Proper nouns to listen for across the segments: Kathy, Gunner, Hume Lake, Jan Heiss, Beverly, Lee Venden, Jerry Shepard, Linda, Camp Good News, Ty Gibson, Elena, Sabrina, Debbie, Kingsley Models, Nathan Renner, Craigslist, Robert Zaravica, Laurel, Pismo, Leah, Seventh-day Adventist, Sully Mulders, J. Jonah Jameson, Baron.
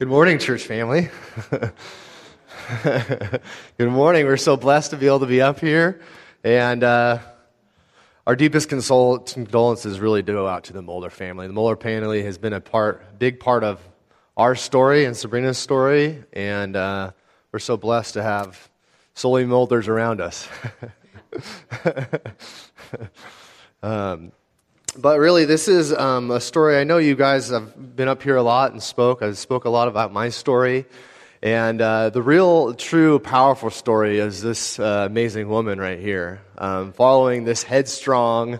Good morning, church family. Good morning. We're so blessed to be able to be up here. And our deepest condolences really do go out to the Mulder family. The Mulder family has been a big part of our story and Sabrina's story. And we're so blessed to have Sully Mulders around us. But really, this is a story. I know you guys have been up here a lot and spoke. I spoke a lot about my story. And the real, true, powerful story is this amazing woman right here, following this headstrong,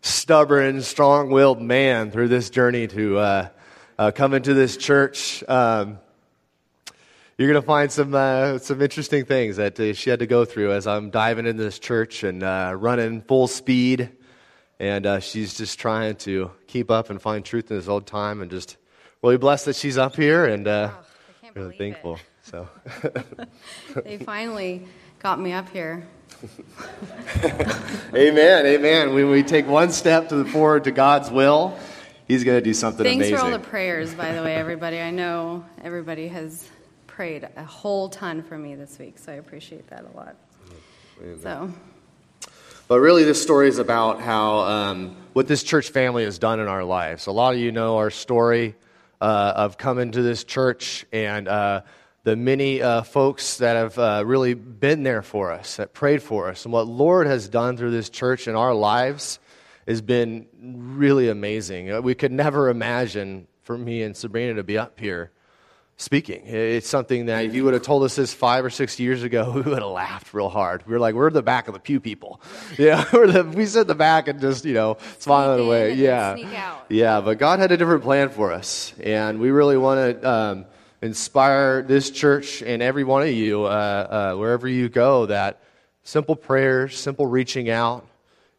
stubborn, strong-willed man through this journey to come into this church. You're going to find some interesting things that she had to go through as I'm diving into this church and running full speed. And she's just trying to keep up and find truth in this old time, and just really blessed that she's up here, and really thankful. So they finally got me up here. Amen, amen. When we take one step forward to God's will, He's going to do something amazing. Thanks for all the prayers, by the way, everybody. I know everybody has prayed a whole ton for me this week, so I appreciate that a lot. Amen. So. But really, this story is about how what this church family has done in our lives. A lot of you know our story of coming to this church and the many folks that have really been there for us, that prayed for us. And what Lord has done through this church in our lives has been really amazing. We could never imagine for me and Sabrina to be up here speaking. It's something that if you would have told us this 5 or 6 years ago, we would have laughed real hard. We were like, we're the back of the pew people. Yeah, we sit in the back and just, smiling away. Yeah. Yeah, but God had a different plan for us. And we really want to inspire this church and every one of you, wherever you go, that simple prayers, simple reaching out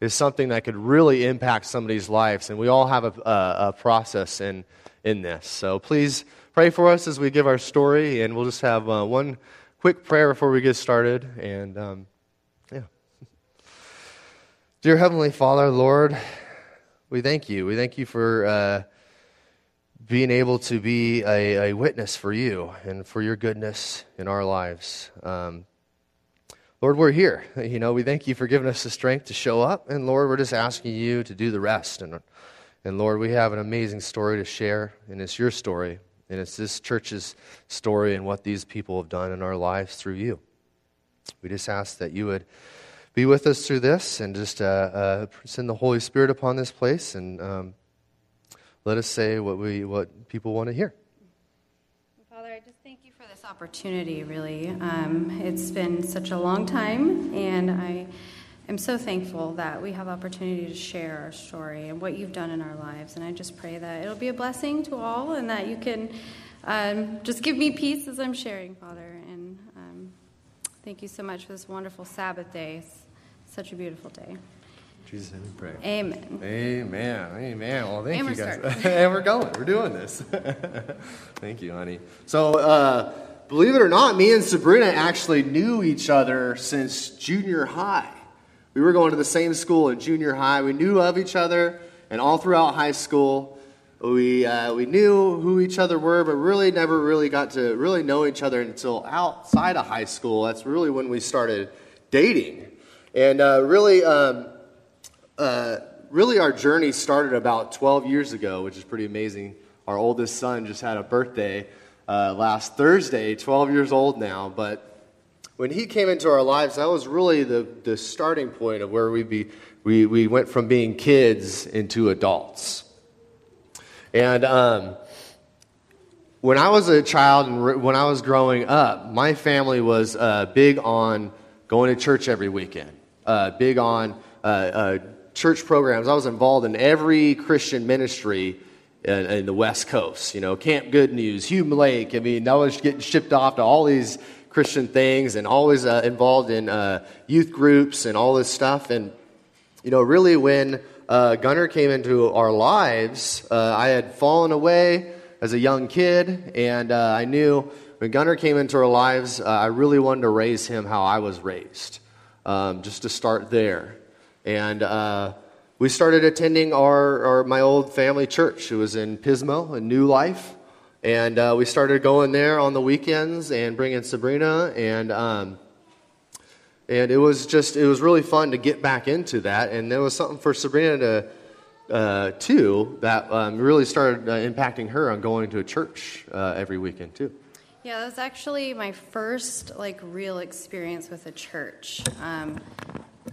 is something that could really impact somebody's lives. And we all have a process in this. So please pray for us as we give our story, and we'll just have one quick prayer before we get started. And, yeah. Dear Heavenly Father, Lord, we thank you. We thank you for being able to be a witness for you and for your goodness in our lives. Lord, we're here. We thank you for giving us the strength to show up. And, Lord, we're just asking you to do the rest. And Lord, we have an amazing story to share, and it's your story. And it's this church's story and what these people have done in our lives through you. We just ask that you would be with us through this, and just send the Holy Spirit upon this place, and let us say what people want to hear. Father, I just thank you for this opportunity, really. It's been such a long time, and I am so thankful that we have the opportunity to share our story and what you've done in our lives. And I just pray that it'll be a blessing to all, and that you can just give me peace as I'm sharing, Father. And thank you so much for this wonderful Sabbath day. It's such a beautiful day. Jesus, I pray. Amen. Amen. Amen. Well, thank you guys. And we're going. We're doing this. Thank you, honey. So, believe it or not, me and Sabrina actually knew each other since junior high. We were going to the same school in junior high. We knew of each other, and all throughout high school, we knew who each other were, but really never really got to really know each other until outside of high school. That's really when we started dating, and really our journey started about 12 years ago, which is pretty amazing. Our oldest son just had a birthday last Thursday, 12 years old now, but when he came into our lives, that was really the starting point of where we went from being kids into adults. And when I was a child and when I was growing up, my family was big on going to church every weekend, big on church programs. I was involved in every Christian ministry in the West Coast. Camp Good News, Hume Lake. I mean, I was getting shipped off to all these Christian things, and always involved in youth groups and all this stuff. And, really when Gunner came into our lives, I had fallen away as a young kid, and I knew when Gunner came into our lives, I really wanted to raise him how I was raised, just to start there. And we started attending my old family church. It was in Pismo, a New Life. And we started going there on the weekends and bringing Sabrina, and it was really fun to get back into that. And there was something for Sabrina to too that really started impacting her on going to a church every weekend too. Yeah, that was actually my first like real experience with a church.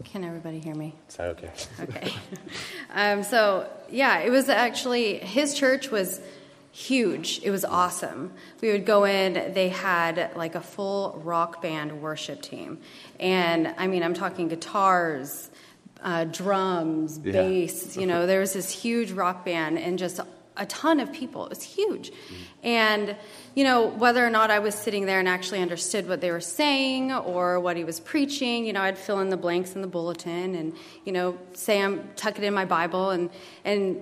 Can everybody hear me? Okay. Okay. So yeah, it was actually his church was huge. It was awesome. We would go in, they had like a full rock band worship team. And I mean, I'm talking guitars, drums, yeah, bass, you know, there was this huge rock band and just a ton of people. It was huge. Mm-hmm. And, you know, whether or not I was sitting there and actually understood what they were saying or what he was preaching, you know, I'd fill in the blanks in the bulletin and, you know, say tuck it in my Bible and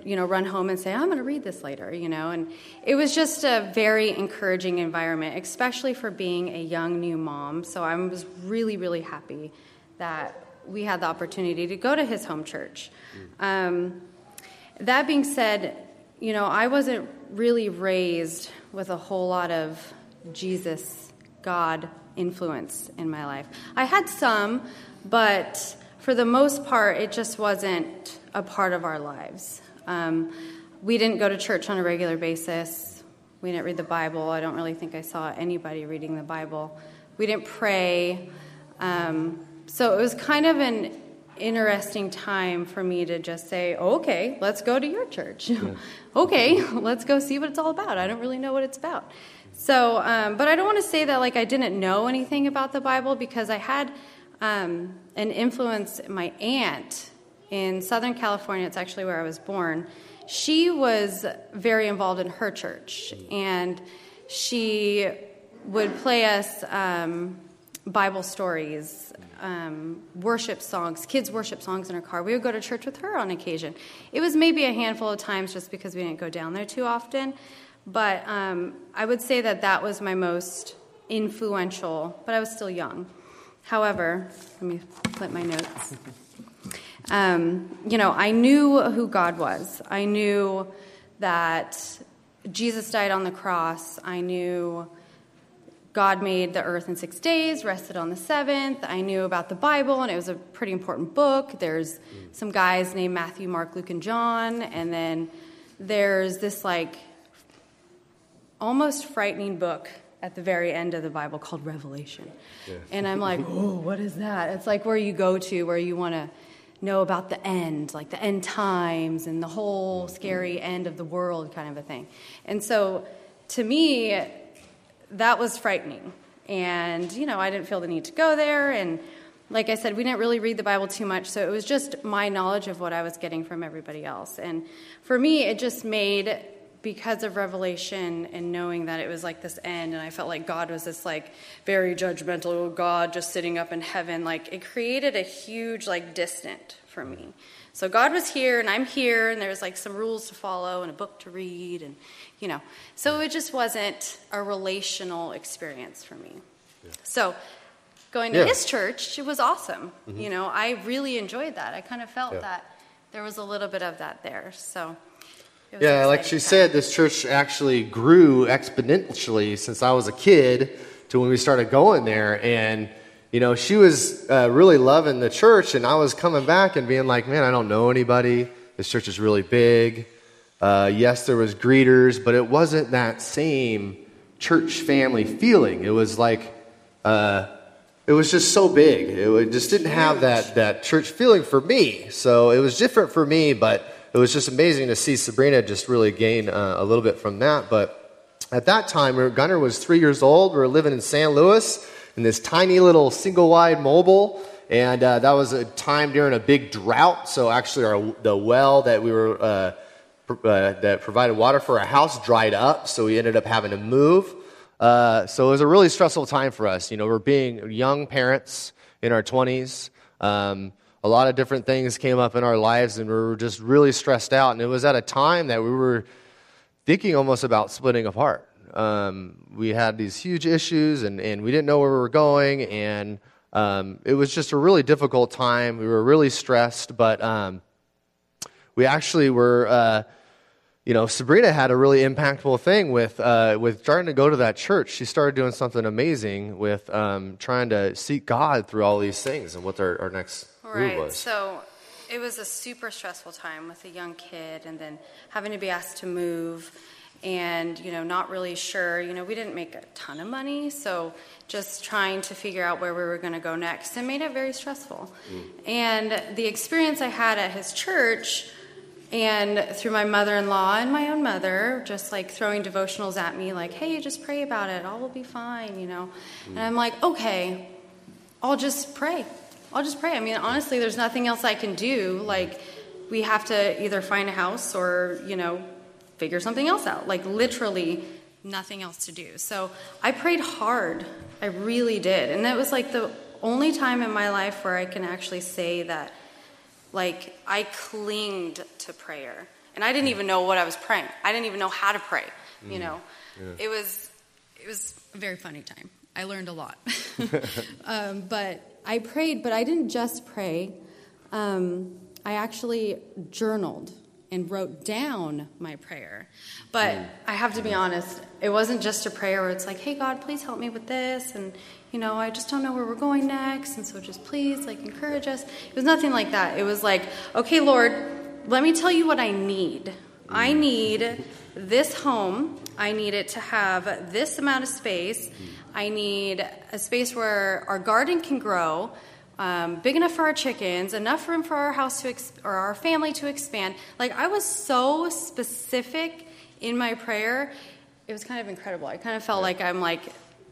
you know, run home and say, I'm going to read this later, you know. And it was just a very encouraging environment, especially for being a young new mom. So I was really, really happy that we had the opportunity to go to his home church. That being said, you know, I wasn't really raised with a whole lot of Jesus, God influence in my life. I had some, but for the most part, it just wasn't a part of our lives. We didn't go to church on a regular basis. We didn't read the Bible. I don't really think I saw anybody reading the Bible. We didn't pray. So it was kind of an interesting time for me to just say, oh, okay, let's go to your church. Yeah. Okay, let's go see what it's all about. I don't really know what it's about. So, but I don't want to say that like I didn't know anything about the Bible, because I had an influence. My aunt in Southern California, it's actually where I was born, she was very involved in her church, and she would play us Bible stories, worship songs, kids' worship songs in her car. We would go to church with her on occasion. It was maybe a handful of times just because we didn't go down there too often. But I would say that that was my most influential, but I was still young. However, let me flip my notes. You know, I knew who God was. I knew that Jesus died on the cross. I knew God made the earth in 6 days, rested on the seventh. I knew about the Bible, and it was a pretty important book. There's some guys named Matthew, Mark, Luke, and John, and then there's this, like, almost frightening book at the very end of the Bible called Revelation. Yeah. And I'm like, oh, what is that? It's like where you go to, where you want to know about the end, like the end times and the whole scary end of the world kind of a thing. And so, to me, that was frightening, and, you know, I didn't feel the need to go there, and like I said, we didn't really read the Bible too much, so it was just my knowledge of what I was getting from everybody else. And for me, it just made, because of Revelation and knowing that it was like this end, and I felt like God was this, like, very judgmental God just sitting up in heaven, like, it created a huge, like, distance for me. So God was here, and I'm here, and there was, like, some rules to follow and a book to read, and, you know. So it just wasn't a relational experience for me. Yeah. So going to his church, it was awesome. Mm-hmm. You know, I really enjoyed that. I kind of felt that there was a little bit of that there. So it was like she said, this church actually grew exponentially since I was a kid to when we started going there, and you know, she was really loving the church, and I was coming back and being like, man, I don't know anybody. This church is really big. Yes, there was greeters, but it wasn't that same church family feeling. It was like, it was just so big. It just didn't have that church feeling for me. So it was different for me, but it was just amazing to see Sabrina just really gain a little bit from that. But at that time, Gunner was 3 years old. We were living in San Luis, in this tiny little single-wide mobile, and that was a time during a big drought. So actually, the well that we were that provided water for our house dried up, so we ended up having to move. So it was a really stressful time for us. You know, we're being young parents in our 20s. A lot of different things came up in our lives, and we were just really stressed out. And it was at a time that we were thinking almost about splitting apart. We had these huge issues, and we didn't know where we were going, and it was just a really difficult time. We were really stressed, but we actually were You know, Sabrina had a really impactful thing with starting to go to that church. She started doing something amazing with trying to seek God through all these things and what our next move was. So it was a super stressful time with a young kid and then having to be asked to move and, you know, not really sure. You know, we didn't make a ton of money, so just trying to figure out where we were going to go next. It made it very stressful. Mm. And the experience I had at his church... And through my mother-in-law and my own mother, just, like, throwing devotionals at me, like, hey, just pray about it. All will be fine, you know. And I'm like, okay, I'll just pray. I mean, honestly, there's nothing else I can do. Like, we have to either find a house or, you know, figure something else out. Like, literally nothing else to do. So I prayed hard. I really did. And that was, like, the only time in my life where I can actually say that, like, I clinged to prayer. And I didn't even know what I was praying. I didn't even know how to pray, you know. Yeah. It was a very funny time. I learned a lot. But I prayed, but I didn't just pray. I actually journaled and wrote down my prayer. But I have to be honest, it wasn't just a prayer where it's like, hey, God, please help me with this. And, you know, I just don't know where we're going next. And so just please, like, encourage us. It was nothing like that. It was like, okay, Lord, let me tell you what I need. I need this home. I need it to have this amount of space. I need a space where our garden can grow. Big enough for our chickens, enough room for our house to or our family to expand. Like, I was so specific in my prayer. It was kind of incredible. I kind of felt like I'm, like,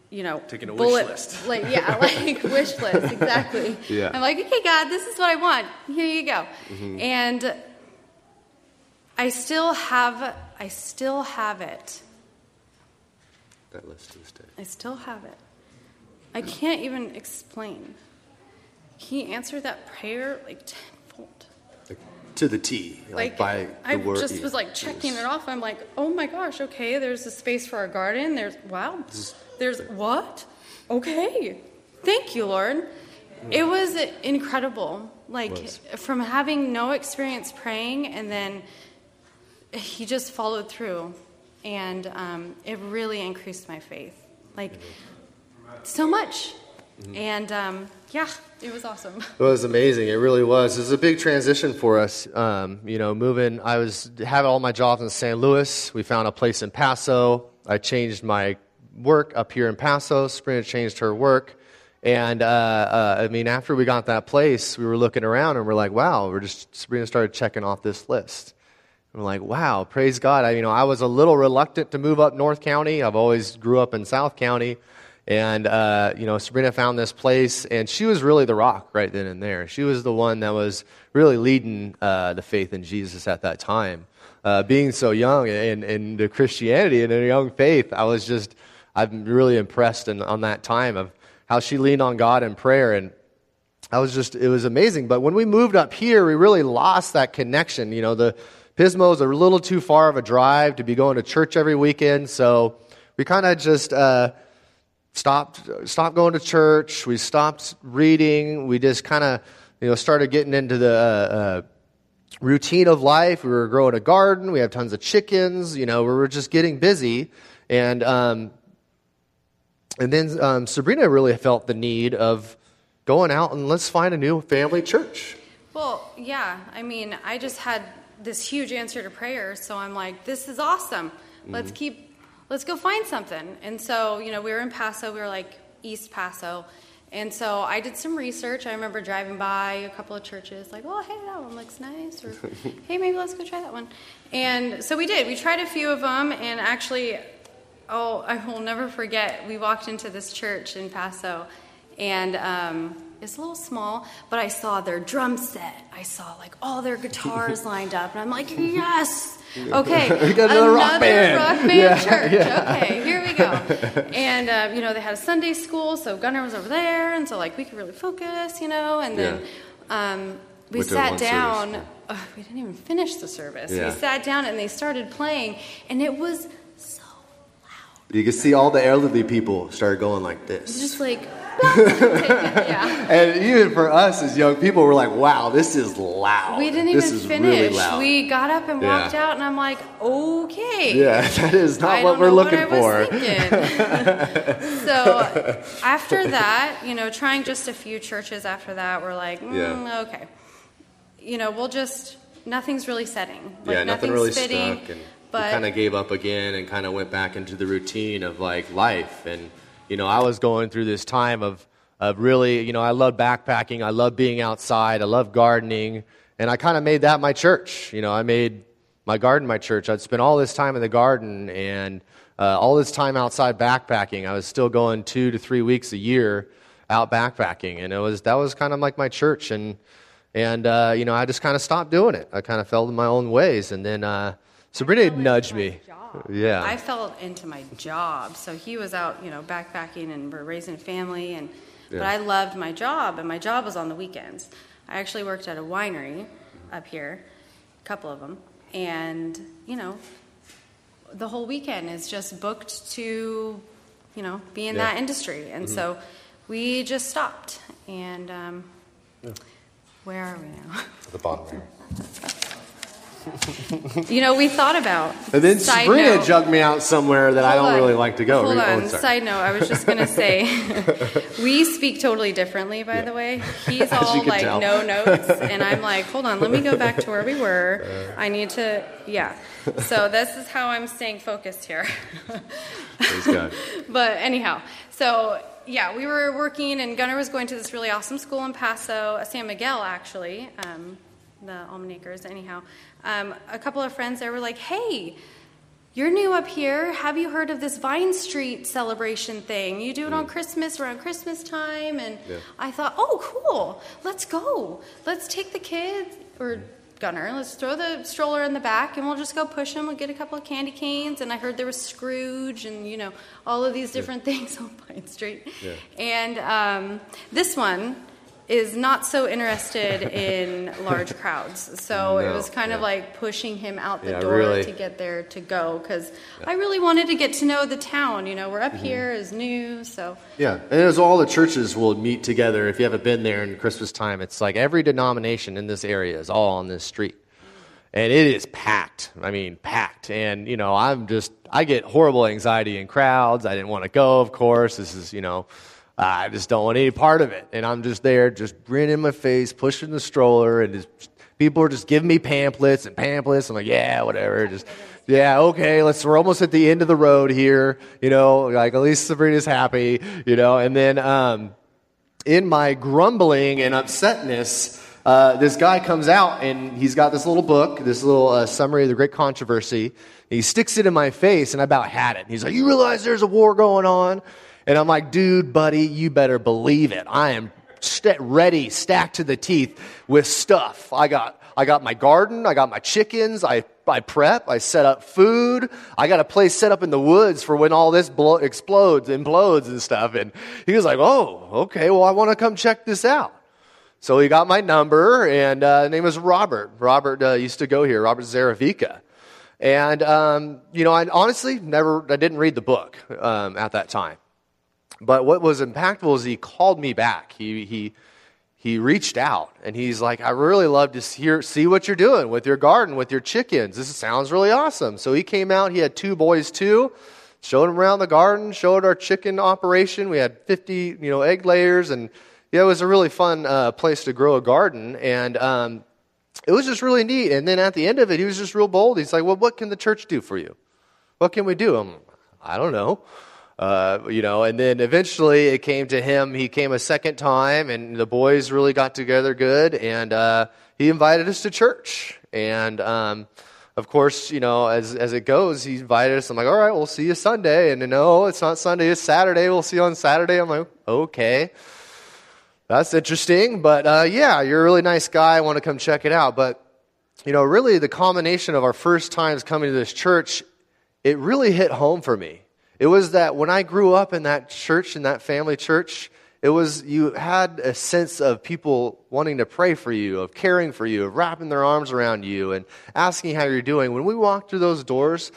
you know, taking a bullet, wish list. Like, yeah, like wish list, exactly. Yeah. I'm like, okay, God, this is what I want. Here you go. Mm-hmm. And I still have it. That list to this day. I still have it. I can't even explain. He answered that prayer, like, tenfold. Like, to the T. Like, by the word. I just was, like, checking it off. I'm like, oh, my gosh, okay, there's a space for our garden. There's, wow. There's, what? Okay. Thank you, Lord. It was incredible. Like, from having no experience praying, and then he just followed through. And it really increased my faith. Like, so much. Mm-hmm. And, yeah, it was awesome. It was amazing. It really was. It was a big transition for us, you know, moving. I was having all my jobs in San Luis. We found a place in Paso. I changed my work up here in Paso. Sabrina changed her work. And, I mean, after we got that place, we were looking around, and we're like, wow, Sabrina started checking off this list. And we're like, wow, praise God. I, you know, I was a little reluctant to move up North County. I've always grew up in South County. And, you know, Sabrina found this place, and she was really the rock right then and there. She was the one that was really leading the faith in Jesus at that time. Being so young in the Christianity and in a young faith, I'm really impressed on that time of how she leaned on God in prayer. And it was amazing. But when we moved up here, we really lost that connection. You know, the Pismo is a little too far of a drive to be going to church every weekend. So we kind of just... stopped going to church. We stopped reading. We just kind of, you know, started getting into the routine of life. We were growing a garden. We have tons of chickens. You know, we were just getting busy. And then Sabrina really felt the need of going out and let's find a new family church. Well, yeah. I mean, I just had this huge answer to prayer, so I'm like, this is awesome. Let's go find something. And so, you know, we were in Paso. We were like East Paso. And so I did some research. I remember driving by a couple of churches, like, well, hey, that one looks nice. Or, hey, maybe let's go try that one. And so we did. We tried a few of them. And actually, I will never forget, we walked into this church in Paso. And it's a little small, but I saw their drum set. I saw, like, all their guitars lined up. And I'm like, yes. Okay, another rock band church. Yeah. Okay, here we go. And, you know, they had a Sunday school, so Gunner was over there, and so, like, we could really focus, you know. And then we sat down. Oh, we didn't even finish the service. Yeah. We sat down, and they started playing, and it was so loud. You could see all the elderly people started going like this. Just like, Yeah. And even for us as young people, we're like, wow, this is loud. We didn't even finish. Really loud. We got up and walked out, and I'm like, okay. Yeah, that is not what we're looking for. So after that, you know, trying just a few churches after that, we're like, okay. You know, we'll just, nothing's really setting. Like, yeah, nothing really fitting, stuck. And we kind of gave up again and kind of went back into the routine of, like, life. And, you know, I was going through this time of really, you know, I love backpacking. I love being outside. I love gardening. And I kind of made that my church. You know, I made my garden my church. I'd spent all this time in the garden and all this time outside backpacking. I was still going 2 to 3 weeks a year out backpacking. And that was kind of like my church. And you know, I just kind of stopped doing it. I kind of fell in my own ways. And then Sabrina nudged me. Yeah, I fell into my job. So he was out, you know, backpacking, and we're raising a family. And but I loved my job, and my job was on the weekends. I actually worked at a winery up here, a couple of them, and you know, the whole weekend is just booked to, you know, be in that industry. And so we just stopped. And where are we now? The bottom here. You know, we thought about. And then Sabrina jumped me out somewhere that I don't really like to go. Hold on. Side note, I was just going to say, we speak totally differently, by the way. He's all like, no notes. And I'm like, hold on, let me go back to where we were. I need to, So this is how I'm staying focused here. Praise God. But anyhow, so... Yeah, we were working, and Gunner was going to this really awesome school in Paso, San Miguel, actually, the Almanacers. Anyhow, a couple of friends there were like, hey, you're new up here. Have you heard of this Vine Street celebration thing? You do it on Christmas, around Christmas time. And I thought, oh, cool. Let's go. Let's take the kids, or Gunner, let's throw the stroller in the back, and we'll just go push him. We'll get a couple of candy canes, and I heard there was Scrooge and, you know, all of these different things on Pine Street. Yeah. And this one is not so interested in large crowds, so it was kind of like pushing him out the door to get there to go, because I really wanted to get to know the town. You know, we're up here, it's new, so. Yeah, and as all the churches will meet together, if you haven't been there in Christmas time, it's like every denomination in this area is all on this street. And it is packed. I mean, packed. And, you know, I get horrible anxiety in crowds. I didn't want to go, of course. This is, you know, I just don't want any part of it. And I'm just there, just grinning in my face, pushing the stroller, and people are just giving me pamphlets. I'm like, yeah, whatever. Just, yeah, okay, we're almost at the end of the road here, you know, like at least Sabrina's happy, you know. And then in my grumbling and upsetness, this guy comes out, and he's got this little book, this little summary of the Great Controversy. And he sticks it in my face, and I about had it. And he's like, you realize there's a war going on? And I'm like, dude, buddy, you better believe it. I am ready, stacked to the teeth with stuff. I got my garden. I got my chickens. I prep. I set up food. I got a place set up in the woods for when all this implodes and stuff. And he was like, oh, okay, well, I want to come check this out. So he got my number, and his name was Robert. Robert used to go here, Robert Zaravica. And, you know, I honestly I didn't read the book at that time. But what was impactful is he called me back. He reached out, and he's like, I really love to see what you're doing with your garden, with your chickens. This sounds really awesome. So he came out. He had two boys too. Showed them around the garden. Showed our chicken operation. We had 50, you know, egg layers, and yeah, it was a really fun place to grow a garden, and it was just really neat. And then at the end of it, he was just real bold. He's like, well, what can the church do for you? What can we do? I don't know. You know, and then eventually it came to him. He came a second time, and the boys really got together good, and he invited us to church. And, of course, you know, as it goes, he invited us. I'm like, all right, we'll see you Sunday. And, no, it's not Sunday. It's Saturday. We'll see you on Saturday. I'm like, okay, that's interesting. But, yeah, you're a really nice guy. I want to come check it out. But, you know, really the combination of our first times coming to this church, it really hit home for me. It was that when I grew up in that church, in that family church, it was you had a sense of people wanting to pray for you, of caring for you, of wrapping their arms around you and asking how you're doing. When we walked through those doors,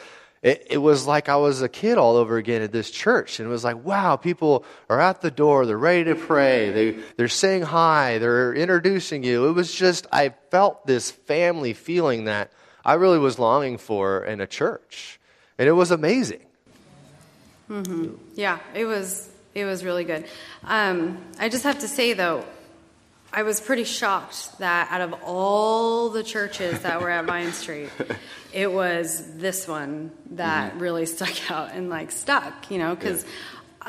It was like I was a kid all over again at this church. And it was like, wow, people are at the door. They're ready to pray. They're saying hi. They're introducing you. It was just, I felt this family feeling that I really was longing for in a church. And it was amazing. Mm-hmm. Yeah, it was really good. I just have to say, though, I was pretty shocked that out of all the churches that were at Vine Street, it was this one that really stuck out and like stuck, you know, because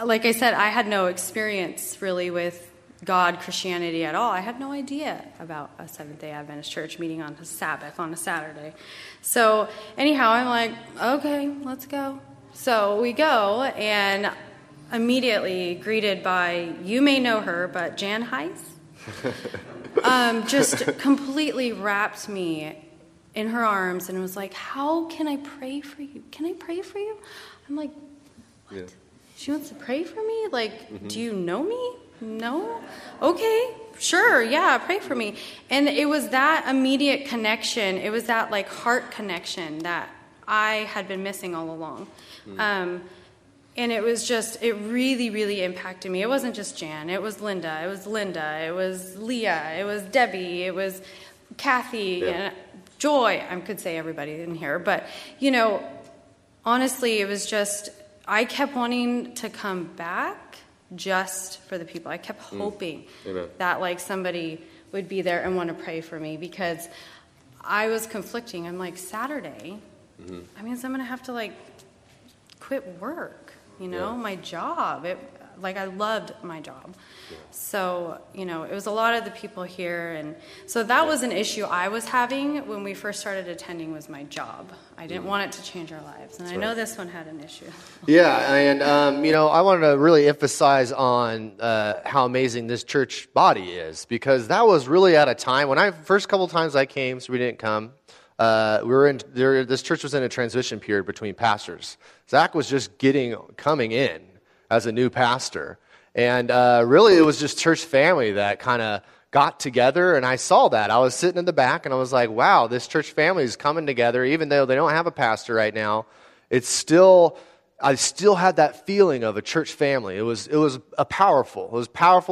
like I said, I had no experience really with God, Christianity at all. I had no idea about a Seventh-day Adventist church meeting on a Sabbath on a Saturday. So anyhow, I'm like, okay, let's go. So we go and immediately greeted by, you may know her, but Jan Heiss. Just completely wrapped me in her arms and was like, how can I pray for you? Can I pray for you? I'm like, what? Yeah. She wants to pray for me? Like, do you know me? No? Okay, sure, yeah, pray for me. And it was that immediate connection. It was that, like, heart connection that I had been missing all along. And it was just, it really, really impacted me. It wasn't just Jan. It was Linda. It was Linda. It was Leah. It was Debbie. It was Kathy and Joy. I could say everybody in here. But, you know, honestly, it was just, I kept wanting to come back just for the people. I kept hoping that, like, somebody would be there and want to pray for me because I was conflicting. I'm like, Saturday, I mean, so I'm going to have to, like, quit work. You know, my job, I loved my job. Yeah. So, you know, it was a lot of the people here. And so that was an issue I was having when we first started attending was my job. I didn't want it to change our lives. And I know this one had an issue. Yeah. And, you know, I wanted to really emphasize on how amazing this church body is, because that was really at a time when first couple times I came, so we didn't come. This church was in a transition period between pastors. Zach was just coming in as a new pastor. And really, it was just church family that kind of got together, and I saw that. I was sitting in the back, and I was like, wow, this church family is coming together, even though they don't have a pastor right now. I still had that feeling of a church family. It was powerful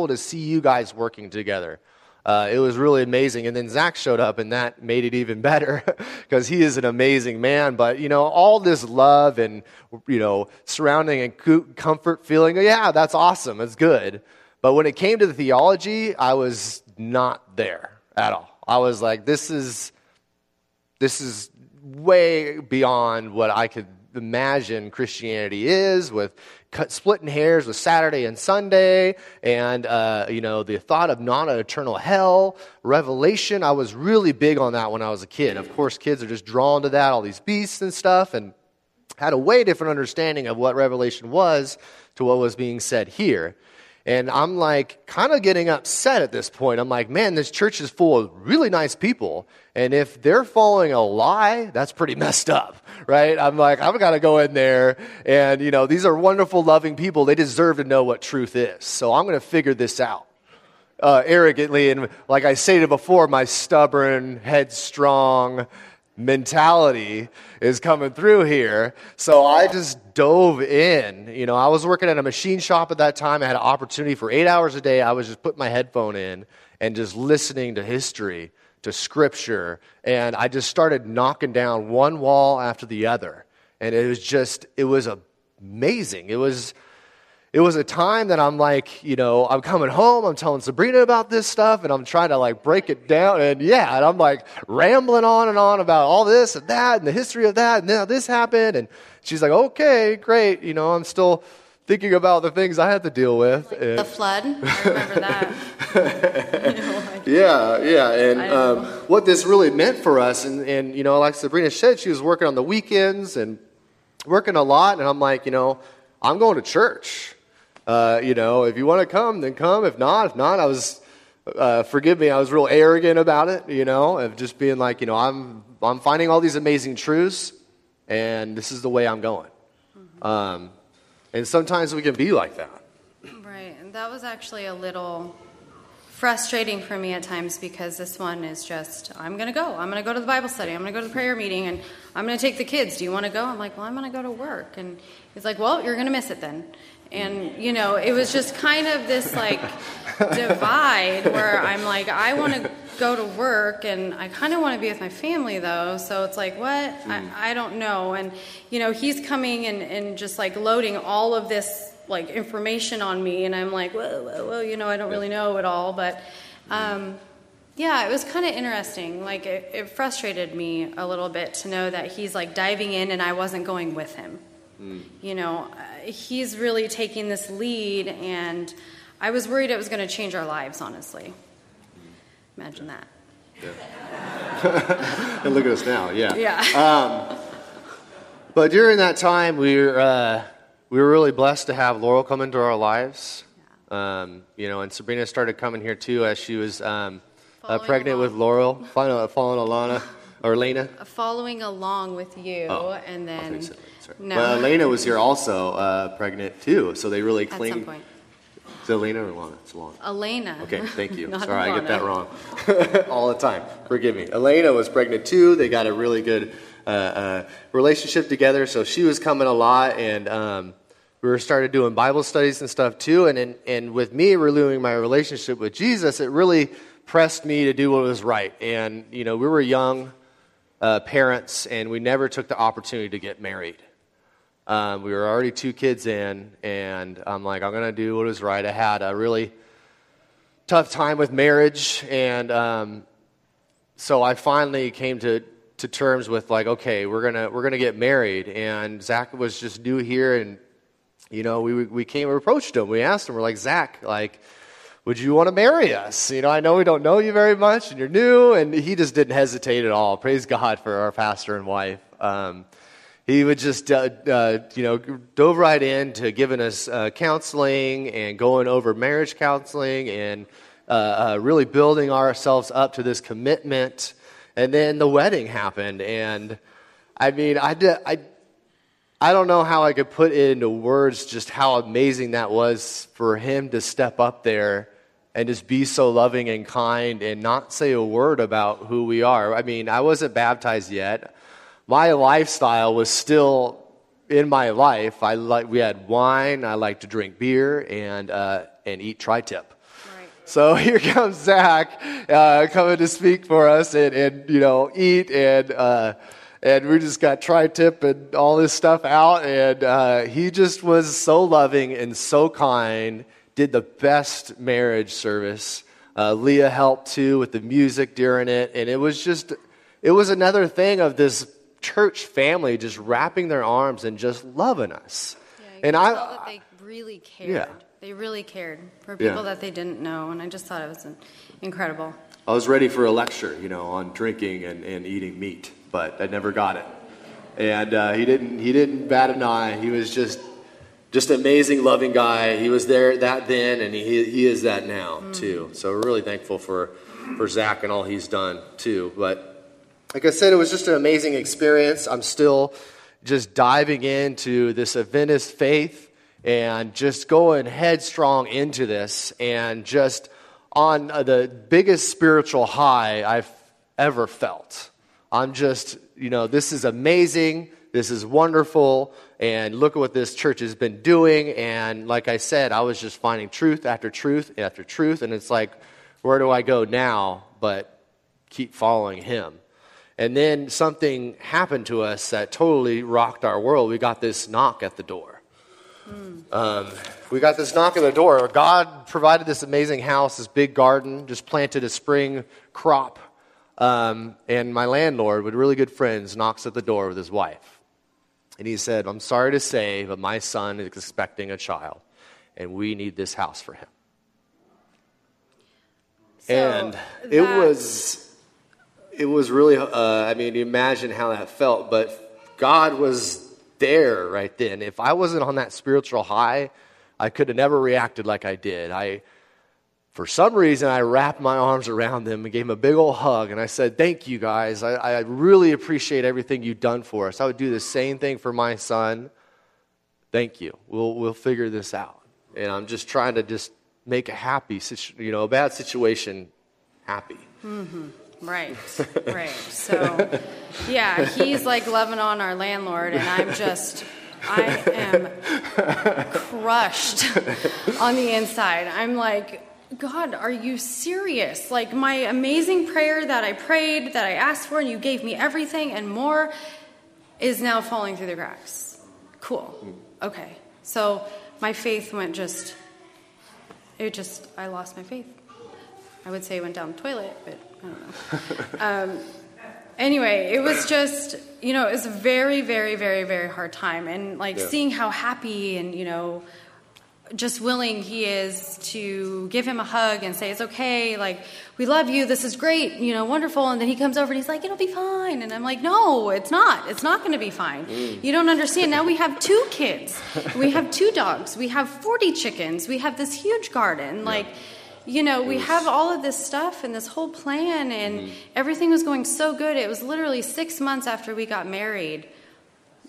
to see you guys working together. It was really amazing. And then Zach showed up, and that made it even better because he is an amazing man. But, you know, all this love and, you know, surrounding and comfort feeling, yeah, that's awesome. It's good. But when it came to the theology, I was not there at all. I was like, this is way beyond what I could imagine Christianity is, with splitting hairs with Saturday and Sunday, and you know, the thought of non-eternal hell, revelation. I was really big on that when I was a kid. Of course, kids are just drawn to that, all these beasts and stuff, and had a way different understanding of what revelation was to what was being said here. And I'm like kind of getting upset at this point. I'm like, man, this church is full of really nice people. And if they're following a lie, that's pretty messed up, right? I'm like, I've got to go in there. And, you know, these are wonderful, loving people. They deserve to know what truth is. So I'm going to figure this out arrogantly. And like I stated before, my stubborn, headstrong mentality is coming through here. So I just dove in. You know, I was working at a machine shop at that time. I had an opportunity for 8 hours a day. I was just putting my headphone in and just listening to history, to scripture. And I just started knocking down one wall after the other. And it was amazing. It was a time that I'm like, you know, I'm coming home, I'm telling Sabrina about this stuff, and I'm trying to, like, break it down, and I'm, like, rambling on and on about all this and that and the history of that, and now this happened, and she's like, okay, great, you know, I'm still thinking about the things I had to deal with. Like the flood, I remember that. And what this really meant for us, and, you know, like Sabrina said, she was working on the weekends and working a lot, and I'm like, you know, I'm going to church. You know, if you want to come, then come. If not, I was, forgive me, I was real arrogant about it, you know, of just being like, you know, I'm finding all these amazing truths, and this is the way I'm going. Mm-hmm. And sometimes we can be like that. Right, and that was actually a little frustrating for me at times, because this one is just, I'm going to go. I'm going to go to the Bible study. I'm going to go to the prayer meeting, and I'm going to take the kids. Do you want to go? I'm like, well, I'm going to go to work. And he's like, well, you're going to miss it then. And, you know, it was just kind of this, like, divide where I'm like, I want to go to work, and I kind of want to be with my family, though. So it's like, what? I don't know. And, you know, he's coming and just, like, loading all of this, like, information on me, and I'm like, whoa, you know, I don't really know it all. But, yeah, it was kind of interesting. Like, it frustrated me a little bit to know that he's, like, diving in and I wasn't going with him. You know, he's really taking this lead, and I was worried it was going to change our lives, honestly. Imagine that. Yeah. And look at us now, yeah. Yeah. But during that time, we were really blessed to have Laurel come into our lives. Yeah. You know, and Sabrina started coming here, too, as she was pregnant with Laurel, Elena. Following along with you, and then... No. Well, Elena was here also, pregnant, too, so they really cling... At some point. Is it Elena or Lana? It's Lana. Elena. Okay, thank you. Sorry, Lana. I get that wrong all the time. Forgive me. Elena was pregnant, too. They got a really good relationship together, so she was coming a lot, and we started doing Bible studies and stuff, too, and with me renewing my relationship with Jesus, it really pressed me to do what was right, and, you know, we were young parents, and we never took the opportunity to get married. We were already 2 kids in, and I'm like, I'm going to do what is right. I had a really tough time with marriage, and so I finally came to terms with, like, okay, we're gonna get married. And Zach was just new here, and, you know, we approached him. We asked him, we're like, Zach, like, would you want to marry us? You know, I know we don't know you very much, and you're new, and he just didn't hesitate at all. Praise God for our pastor and wife. He would just, you know, dove right into giving us counseling and going over marriage counseling and really building ourselves up to this commitment. And then the wedding happened. And, I mean, I don't know how I could put it into words just how amazing that was for him to step up there and just be so loving and kind and not say a word about who we are. I mean, I wasn't baptized yet. My lifestyle was still in my life. We had wine. I liked to drink beer and eat tri-tip. Right. So here comes Zach coming to speak for us and you know eat and we just got tri-tip and all this stuff out and he just was so loving and so kind. Did the best marriage service. Leah helped too with the music during it, and it was another thing of this church family just wrapping their arms and just loving us. Yeah, and I thought that they really cared. Yeah. They really cared for people that they didn't know, and I just thought it was incredible. I was ready for a lecture, you know, on drinking and eating meat, but I never got it. And he didn't bat an eye. He was just an amazing, loving guy. He was there that then, and he is that now too. So we're really thankful for Zach and all he's done too, but. Like I said, it was just an amazing experience. I'm still just diving into this Adventist faith and just going headstrong into this and just on the biggest spiritual high I've ever felt. I'm just, you know, this is amazing. This is wonderful. And look at what this church has been doing. And like I said, I was just finding truth after truth after truth. And it's like, where do I go now but keep following him? And then something happened to us that totally rocked our world. We got this knock at the door. We got this knock at the door. God provided this amazing house, this big garden, just planted a spring crop. And my landlord, with really good friends, knocks at the door with his wife. And he said, I'm sorry to say, but my son is expecting a child, and we need this house for him. So and it was... It was really, I mean, imagine how that felt, but God was there right then. If I wasn't on that spiritual high, I could have never reacted like I did. For some reason, I wrapped my arms around them and gave them a big old hug, and I said, thank you guys. I really appreciate everything you've done for us. I would do the same thing for my son. Thank you. We'll figure this out. And I'm just trying to just make a happy, a bad situation happy. Mm-hmm. Right. So, yeah, he's like loving on our landlord, and I am crushed on the inside. I'm like, God, are you serious? Like, my amazing prayer that I prayed, that I asked for, and you gave me everything and more, is now falling through the cracks. Cool. Okay. So my faith went I lost my faith. I would say it went down the toilet, but I don't know. Anyway, it was just, it was a very, very, very, very hard time. And Seeing how happy and, just willing he is to give him a hug and say, it's okay, we love you, this is great, wonderful. And then he comes over and he's like, it'll be fine. And I'm like, no, it's not going to be fine. You don't understand. Now we have 2 kids, we have 2 dogs, we have 40 chickens, we have this huge garden, we have all of this stuff and this whole plan, and everything was going so good. It was literally 6 months after we got married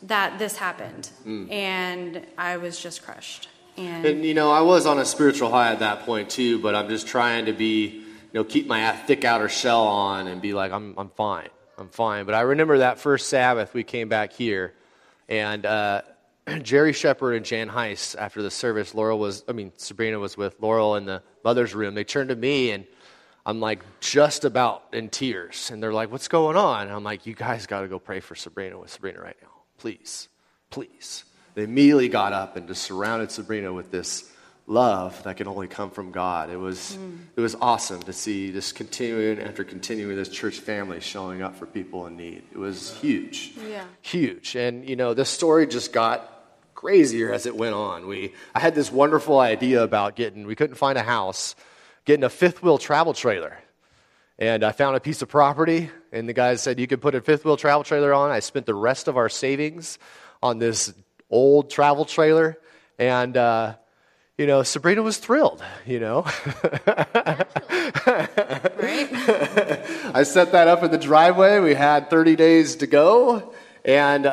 that this happened, and I was just crushed. And I was on a spiritual high at that point too, but I'm just trying to be, keep my thick outer shell on and be like, I'm fine. But I remember that first Sabbath we came back here, and Jerry Shepard and Jan Heiss, after the service, Sabrina was with Laurel in the mother's room. They turned to me, and I'm like just about in tears. And they're like, what's going on? And I'm like, you guys got to go pray for Sabrina with Sabrina right now. Please, please. They immediately got up and just surrounded Sabrina with this love that can only come from God. It was awesome to see this continuing this church family showing up for people in need. It was huge. Yeah. Huge. And this story just got crazier as it went on. I had this wonderful idea about we couldn't find a house, getting a fifth wheel travel trailer. And I found a piece of property, and the guy said you could put a fifth wheel travel trailer on. I spent the rest of our savings on this old travel trailer, and Sabrina was thrilled, Right? I set that up in the driveway. We had 30 days to go. And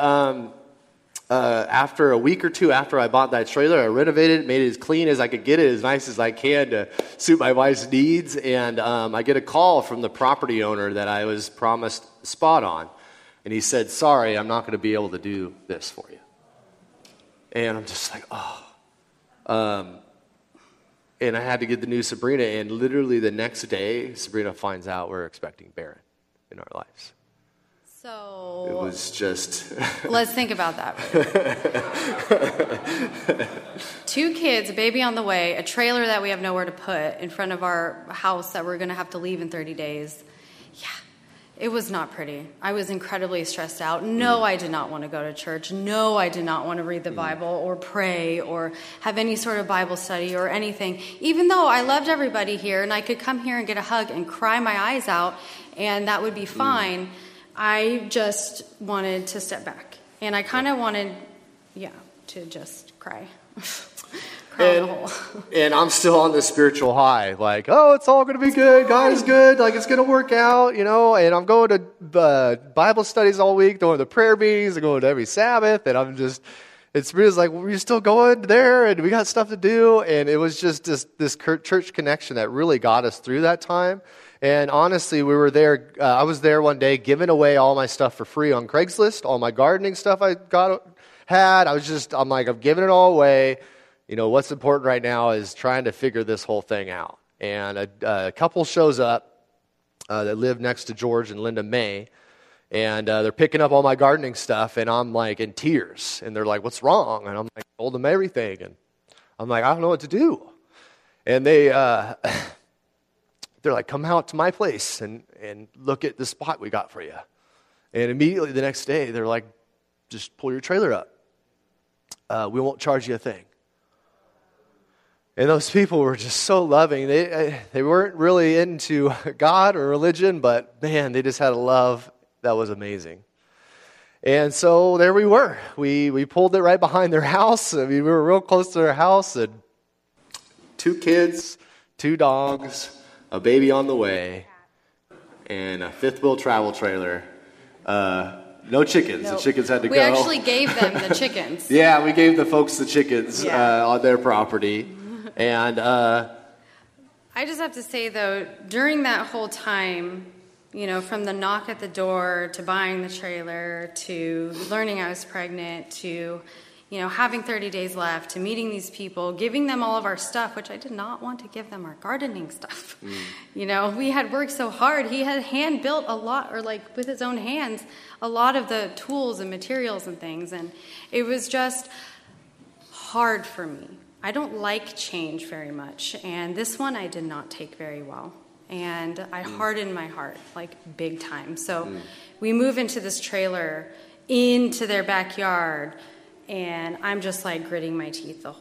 after a week or two after I bought that trailer, I renovated it, made it as clean as I could get it, as nice as I can to suit my wife's needs. And I get a call from the property owner that I was promised a spot on. And he said, sorry, I'm not going to be able to do this for you. And I'm just like, oh. And I had to get the news, Sabrina, and literally the next day, Sabrina finds out we're expecting Baron in our lives. So it was just. Let's think about that. Right? 2 kids, a baby on the way, a trailer that we have nowhere to put in front of our house that we're going to have to leave in 30 days. Yeah. It was not pretty. I was incredibly stressed out. No, I did not want to go to church. No, I did not want to read the Bible or pray or have any sort of Bible study or anything, even though I loved everybody here and I could come here and get a hug and cry my eyes out, and that would be fine. I just wanted to step back, and I kind of wanted, to just cry. And I'm still on this spiritual high, it's all going to be good. God is good. It's going to work out, and I'm going to Bible studies all week, going to prayer meetings, I'm going to every Sabbath. And it's really like, we're still going there, and we got stuff to do. And it was just this church connection that really got us through that time. And honestly, we were there. I was there one day giving away all my stuff for free on Craigslist, all my gardening stuff I had. I'm giving it all away. What's important right now is trying to figure this whole thing out. And a couple shows up that live next to George and Linda May, and they're picking up all my gardening stuff, and I'm like in tears. And they're like, what's wrong? And I'm like, I told them everything. And I'm like, I don't know what to do. And they're like, come out to my place and look at the spot we got for you. And immediately the next day, they're like, just pull your trailer up. We won't charge you a thing. And those people were just so loving. They weren't really into God or religion, but man, they just had a love that was amazing. And so there we were. We pulled it right behind their house. I mean, we were real close to their house, and 2 kids, 2 dogs, a baby on the way, and a fifth wheel travel trailer. No chickens. Nope. The chickens had to go. We actually gave them the chickens. Yeah, we gave the folks the chickens on their property. And I just have to say, though, during that whole time, you know, from the knock at the door to buying the trailer to learning I was pregnant to, you know, having 30 days left to meeting these people, giving them all of our stuff, which I did not want to give them our gardening stuff. Mm. You know, we had worked so hard. He had hand-built a lot, or like with his own hands, a lot of the tools and materials and things. And it was just hard for me. I don't like change very much. And this one I did not take very well. And I hardened my heart, like big time. So we move into this trailer, into their backyard, and I'm just like gritting my teeth the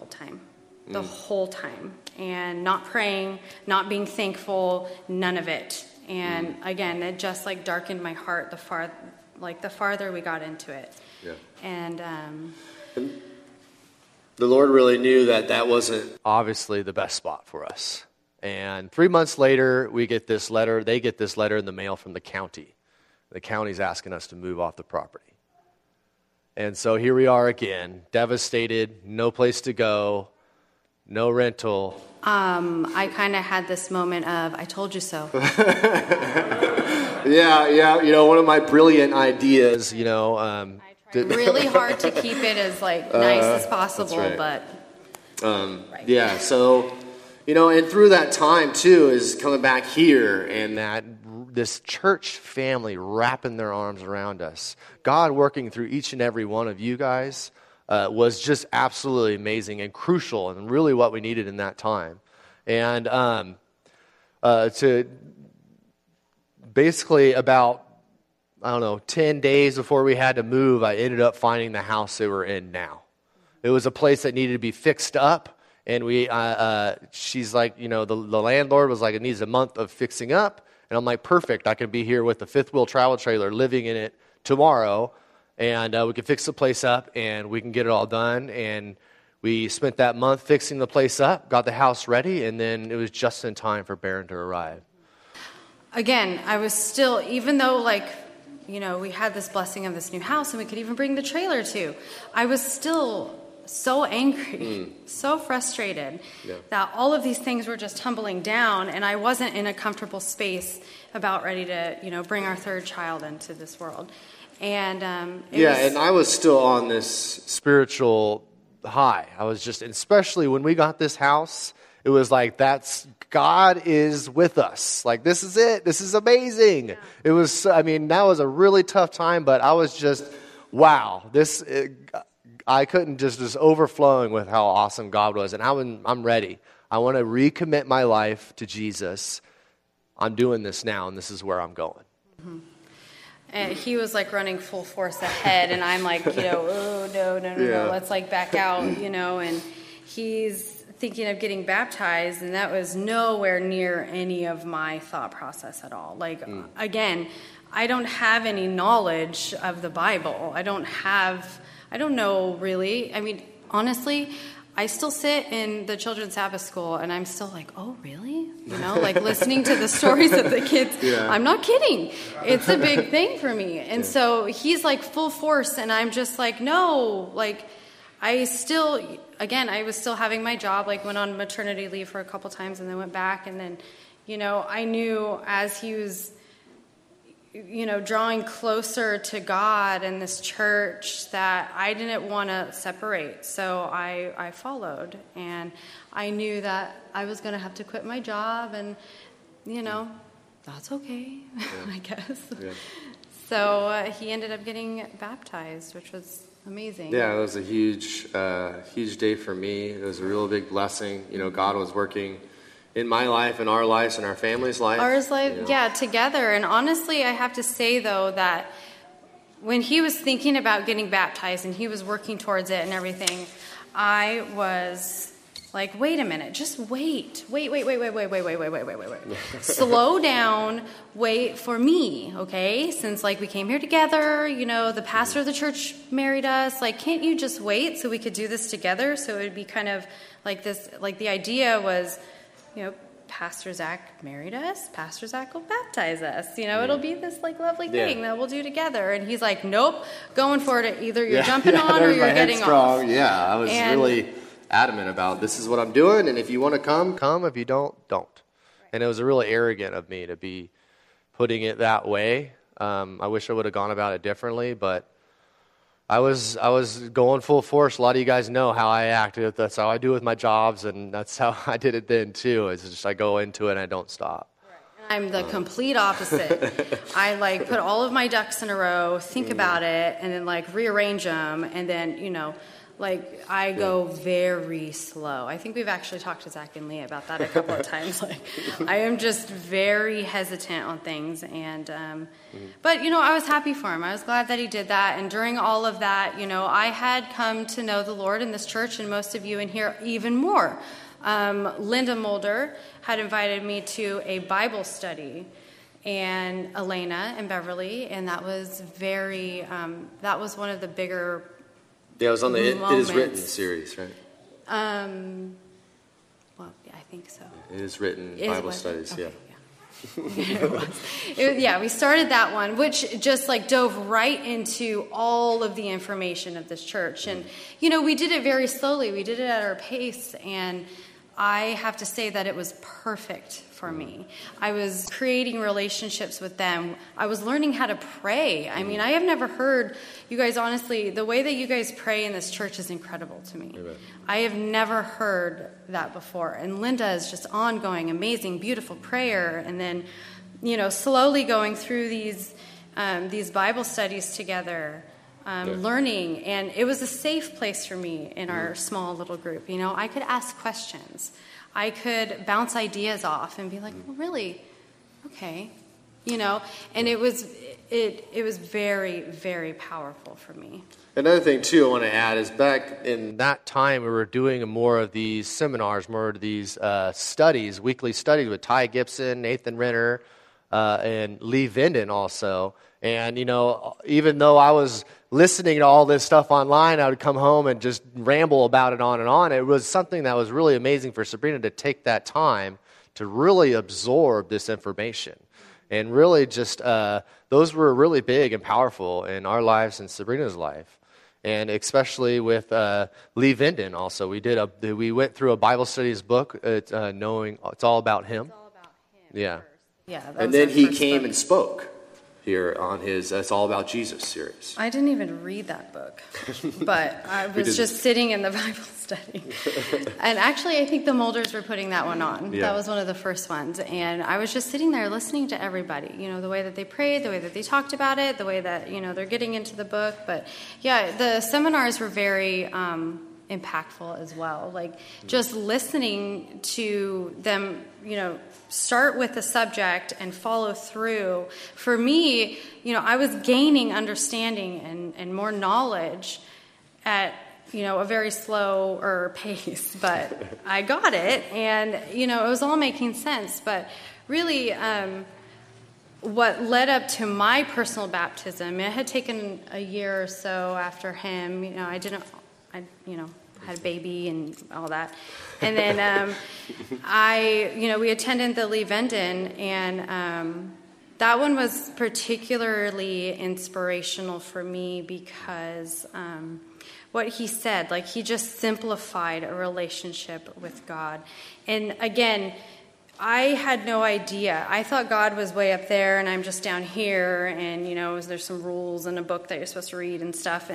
whole time, and not praying, not being thankful, none of it. And again, it just like darkened my heart the farther we got into it. Yeah. And the Lord really knew that wasn't obviously the best spot for us. And 3 months later, they get this letter in the mail from the county. The county's asking us to move off the property. And so here we are again, devastated, no place to go, no rental. I kind of had this moment of, I told you so. Yeah, you know, one of my brilliant ideas, you know. I tried really hard to keep it as, like, nice as possible, right. But. Right. Yeah, so, you know, and through that time, too, is coming back here and that. This church family wrapping their arms around us. God working through each and every one of you guys was just absolutely amazing and crucial and really what we needed in that time. And to basically about, 10 days before we had to move, I ended up finding the house that we're in now. It was a place that needed to be fixed up. And we, she's like, you know, the landlord was like, it needs a month of fixing up. And I'm like, perfect, I can be here with the fifth wheel travel trailer living in it tomorrow, and we can fix the place up, and we can get it all done. And we spent that month fixing the place up, got the house ready, and then it was just in time for Baron to arrive. Again, I was still, even though, like, you know, we had this blessing of this new house, and we could even bring the trailer to, I was still so angry, so frustrated that all of these things were just tumbling down, and I wasn't in a comfortable space about ready to, you know, bring our third child into this world. And and I was still on this spiritual high. I was just, especially when we got this house, it was like, that's, God is with us. Like, this is it. This is amazing. Yeah. It was, that was a really tough time, but I was just, wow, I couldn't just overflowing with how awesome God was. And I'm ready. I want to recommit my life to Jesus. I'm doing this now, and this is where I'm going. Mm-hmm. And he was, like, running full force ahead, and I'm like, you know, oh, no, let's, like, back out, you know. And he's thinking of getting baptized, and that was nowhere near any of my thought process at all. Like, again, I don't have any knowledge of the Bible. I don't know, really. I mean, honestly, I still sit in the children's Sabbath school, and I'm still like, oh, really? You know, like listening to the stories of the kids. Yeah. I'm not kidding. It's a big thing for me. And so he's like full force, and I'm just like, no. Like, I was still having my job, like went on maternity leave for a couple times, and then went back. And then, you know, I knew as he was, you know, drawing closer to God and this church that I didn't want to separate. So I followed, and I knew that I was going to have to quit my job, and, you know, that's okay, I guess. Yeah. So he ended up getting baptized, which was amazing. Yeah, it was a huge day for me. It was a real big blessing. You know, God was working in my life, in our lives, in our family's life. Ours life, together. And honestly, I have to say, though, that when he was thinking about getting baptized and he was working towards it and everything, I was like, wait a minute, just wait. Slow down, wait for me, okay? Since, like, we came here together, you know, the pastor of the church married us. Like, can't you just wait so we could do this together? So it would be kind of like this, like the idea was, you know, Pastor Zach married us. Pastor Zach will baptize us. You know, it'll be this, like, lovely thing that we'll do together. And he's like, nope, going for it. Either you're jumping on or you're getting off. Yeah, I was really adamant about this is what I'm doing. And if you want to come, come. If you don't, don't. And it was really arrogant of me to be putting it that way. I wish I would have gone about it differently, but I was going full force. A lot of you guys know how I act. That's how I do with my jobs, and that's how I did it then too. It's just I go into it and I don't stop. I'm the complete opposite. I like put all of my ducks in a row, think about it, and then like rearrange them, and then I go very slow. I think we've actually talked to Zach and Leah about that a couple of times. Like, I am just very hesitant on things, and but I was happy for him. I was glad that he did that, and during all of that, I had come to know the Lord in this church, and most of you in here even more. Linda Mulder had invited me to a Bible study, and Elena and Beverly, and that was very, that was one of the bigger Yeah, it was on the It Is Written series, right? Well, yeah, I think so. It Is Written Bible Studies, okay, yeah. We started that one, which just dove right into all of the information of this church. And, we did it very slowly. We did it at our pace. And I have to say that it was perfect for me. I was creating relationships with them. I was learning how to pray. I mean, I have never heard you guys, honestly, the way that you guys pray in this church is incredible to me. Amen. I have never heard that before. And Linda is just ongoing, amazing, beautiful prayer. And then, slowly going through these Bible studies together, learning. And it was a safe place for me in our small little group. I could ask questions. I could bounce ideas off and be like, well, really? Okay. And it was very, very powerful for me. Another thing, too, I want to add is back in that time, we were doing more of these seminars, more of these studies, weekly studies with Ty Gibson, Nathan Renner, and Lee Venden also. And, even though I was listening to all this stuff online, I would come home and just ramble about it on and on. It was something that was really amazing for Sabrina to take that time to really absorb this information. And really just, those were really big and powerful in our lives and Sabrina's life. And especially with Lee Venden also. We went through a Bible studies book, knowing it's all about him. It's all about him. Yeah. First. Yeah. And then he came and spoke here on his It's All About Jesus series. I didn't even read that book, but I was just sitting in the Bible study. And actually, I think the Mulders were putting that one on. Yeah. That was one of the first ones. And I was just sitting there listening to everybody, the way that they prayed, the way that they talked about it, the way that, they're getting into the book. But, yeah, the seminars were very impactful as well. Just listening to them, start with the subject and follow through. For me, I was gaining understanding and more knowledge at, a very slower pace, but I got it. And, it was all making sense. But really, what led up to my personal baptism, it had taken a year or so after him. I had a baby and all that. And then we attended the Lee Venden, and that one was particularly inspirational for me because what he said, he just simplified a relationship with God. And again, I had no idea. I thought God was way up there and I'm just down here, and, there's some rules in a book that you're supposed to read and stuff.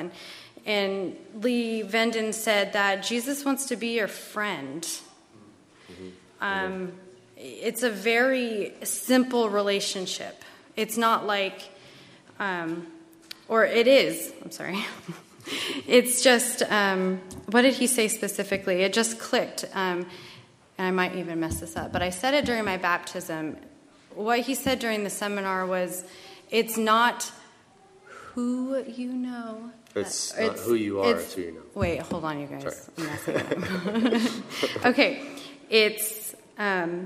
And Lee Venden said that Jesus wants to be your friend. Mm-hmm. It's a very simple relationship. It's not or it is. I'm sorry. It's just, what did he say specifically? It just clicked. And I might even mess this up. But I said it during my baptism. What he said during the seminar was, it's not who you know. It's who you are, it's who you know. Wait, hold on, you guys. I'm messing up. Okay. It's no.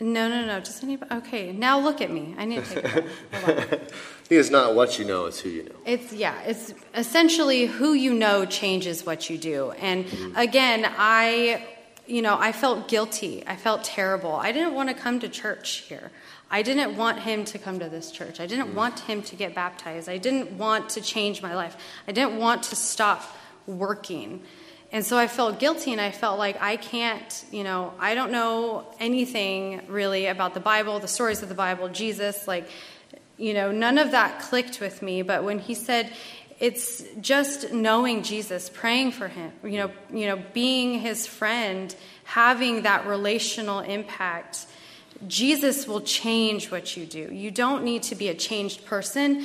Does anybody? Okay, now look at me. I need to take a breath. Hold on. It's not what you know, it's who you know. It's essentially who you know changes what you do. And again, I felt guilty. I felt terrible. I didn't want to come to church here. I didn't want him to come to this church. I didn't want him to get baptized. I didn't want to change my life. I didn't want to stop working. And so I felt guilty, and I felt like I can't, you know, I don't know anything really about the Bible, the stories of the Bible, Jesus, like, you know, none of that clicked with me. But when he said, it's just knowing Jesus, praying for him, you know, being his friend, having that relational impact, Jesus will change what you do. You don't need to be a changed person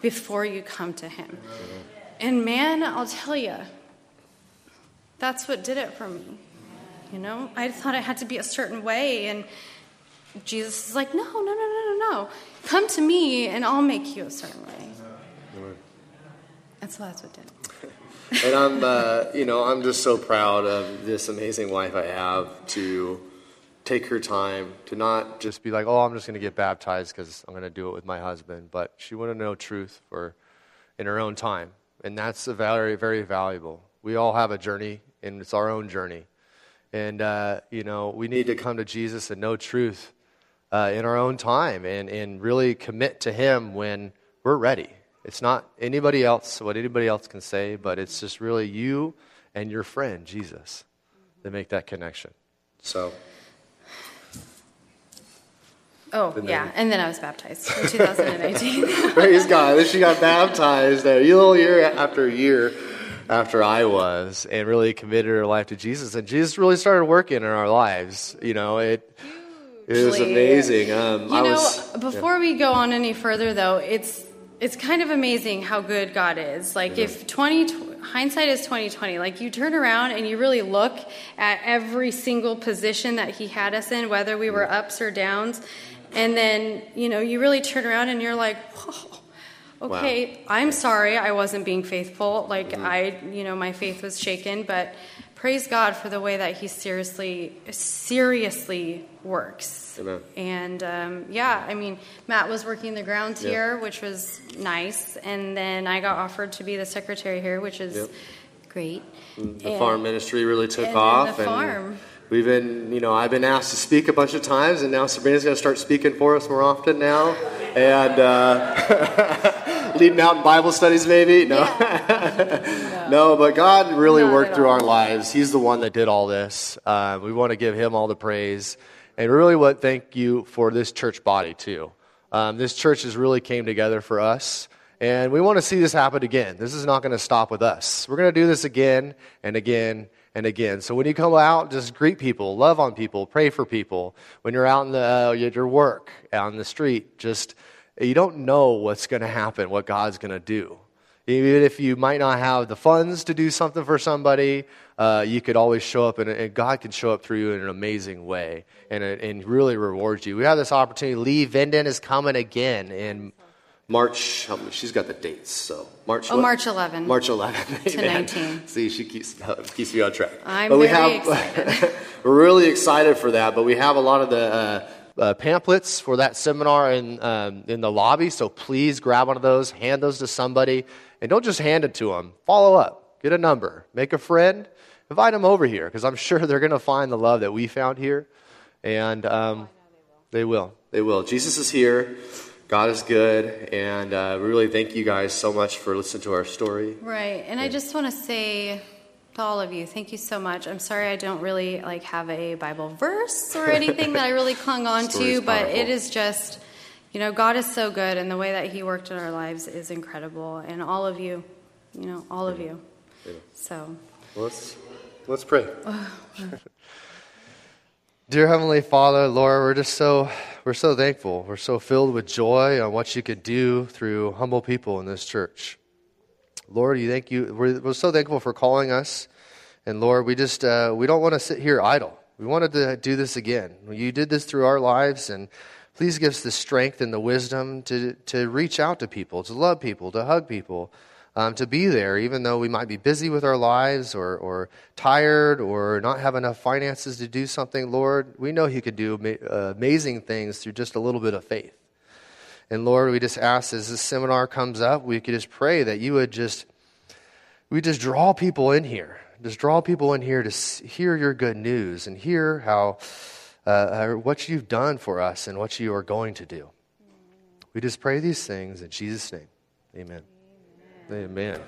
before you come to him. And man, I'll tell you, that's what did it for me. You know, I thought I had to be a certain way, and Jesus is like, no. Come to me, and I'll make you a certain way. And so that's what did it. And I'm, I'm just so proud of this amazing wife I have to take her time to not just be like, oh, I'm just going to get baptized because I'm going to do it with my husband. But she wanted to know truth in her own time. And that's very, very valuable. We all have a journey, and it's our own journey. And, we need to come to Jesus and know truth in our own time and really commit to him when we're ready. It's not anybody else, what anybody else can say, but it's just really you and your friend, Jesus, that make that connection. So... Oh, and yeah, and then I was baptized in 2018. Praise God. Then she got baptized a little year after I was, and really committed her life to Jesus. And Jesus really started working in our lives. You know, it was amazing. Before we go on any further, though, it's kind of amazing how good God is. Like, if hindsight is 20/20. Like, you turn around and you really look at every single position that he had us in, whether we were ups or downs. And then, you know, you really turn around and you're like, whoa, okay, wow. I'm sorry I wasn't being faithful. Like, my faith was shaken. But praise God for the way that he seriously works. Amen. And, Matt was working the grounds here, which was nice. And then I got offered to be the secretary here, which is great. The farm ministry really took off. We've been, I've been asked to speak a bunch of times, and now Sabrina's going to start speaking for us more often now, and leading out in Bible studies maybe. No, yeah. No, but God really worked through our lives. He's the one that did all this. We want to give him all the praise, and really want to thank you for this church body too. This church has really came together for us. And we want to see this happen again. This is not going to stop with us. We're going to do this again and again and again. So when you come out, just greet people, love on people, pray for people. When you're out in your work, out on the street, you don't know what's going to happen, what God's going to do. Even if you might not have the funds to do something for somebody, you could always show up, and God can show up through you in an amazing way and really reward you. We have this opportunity. Lee Venden is coming again in March, she's got the dates, so March 11. March 11. To 19. See, she keeps me on track. Excited. We're really excited for that, but we have a lot of the pamphlets for that seminar in the lobby, so please grab one of those, hand those to somebody, and don't just hand it to them. Follow up. Get a number. Make a friend. Invite them over here, because I'm sure they're going to find the love that we found here, and they will. Jesus is here. God is good, and we really thank you guys so much for listening to our story. Right, and I just want to say to all of you, thank you so much. I'm sorry I don't really have a Bible verse or anything that I really clung on to, but it is just, God is so good, and the way that he worked in our lives is incredible, and all of you, all of you. Yeah. So let's pray. Dear Heavenly Father, Lord, we're so thankful. We're so filled with joy on what you could do through humble people in this church. Lord, we're so thankful for calling us. And Lord, we just we don't want to sit here idle. We wanted to do this again. You did this through our lives, and please give us the strength and the wisdom to reach out to people, to love people, to hug people. To be there, even though we might be busy with our lives or tired or not have enough finances to do something, Lord, we know you could do amazing things through just a little bit of faith. And Lord, we just ask as this seminar comes up, we could just pray that you would just draw people in here. Just draw people in here to hear your good news and hear how what you've done for us and what you are going to do. We just pray these things in Jesus' name. Amen. Amen.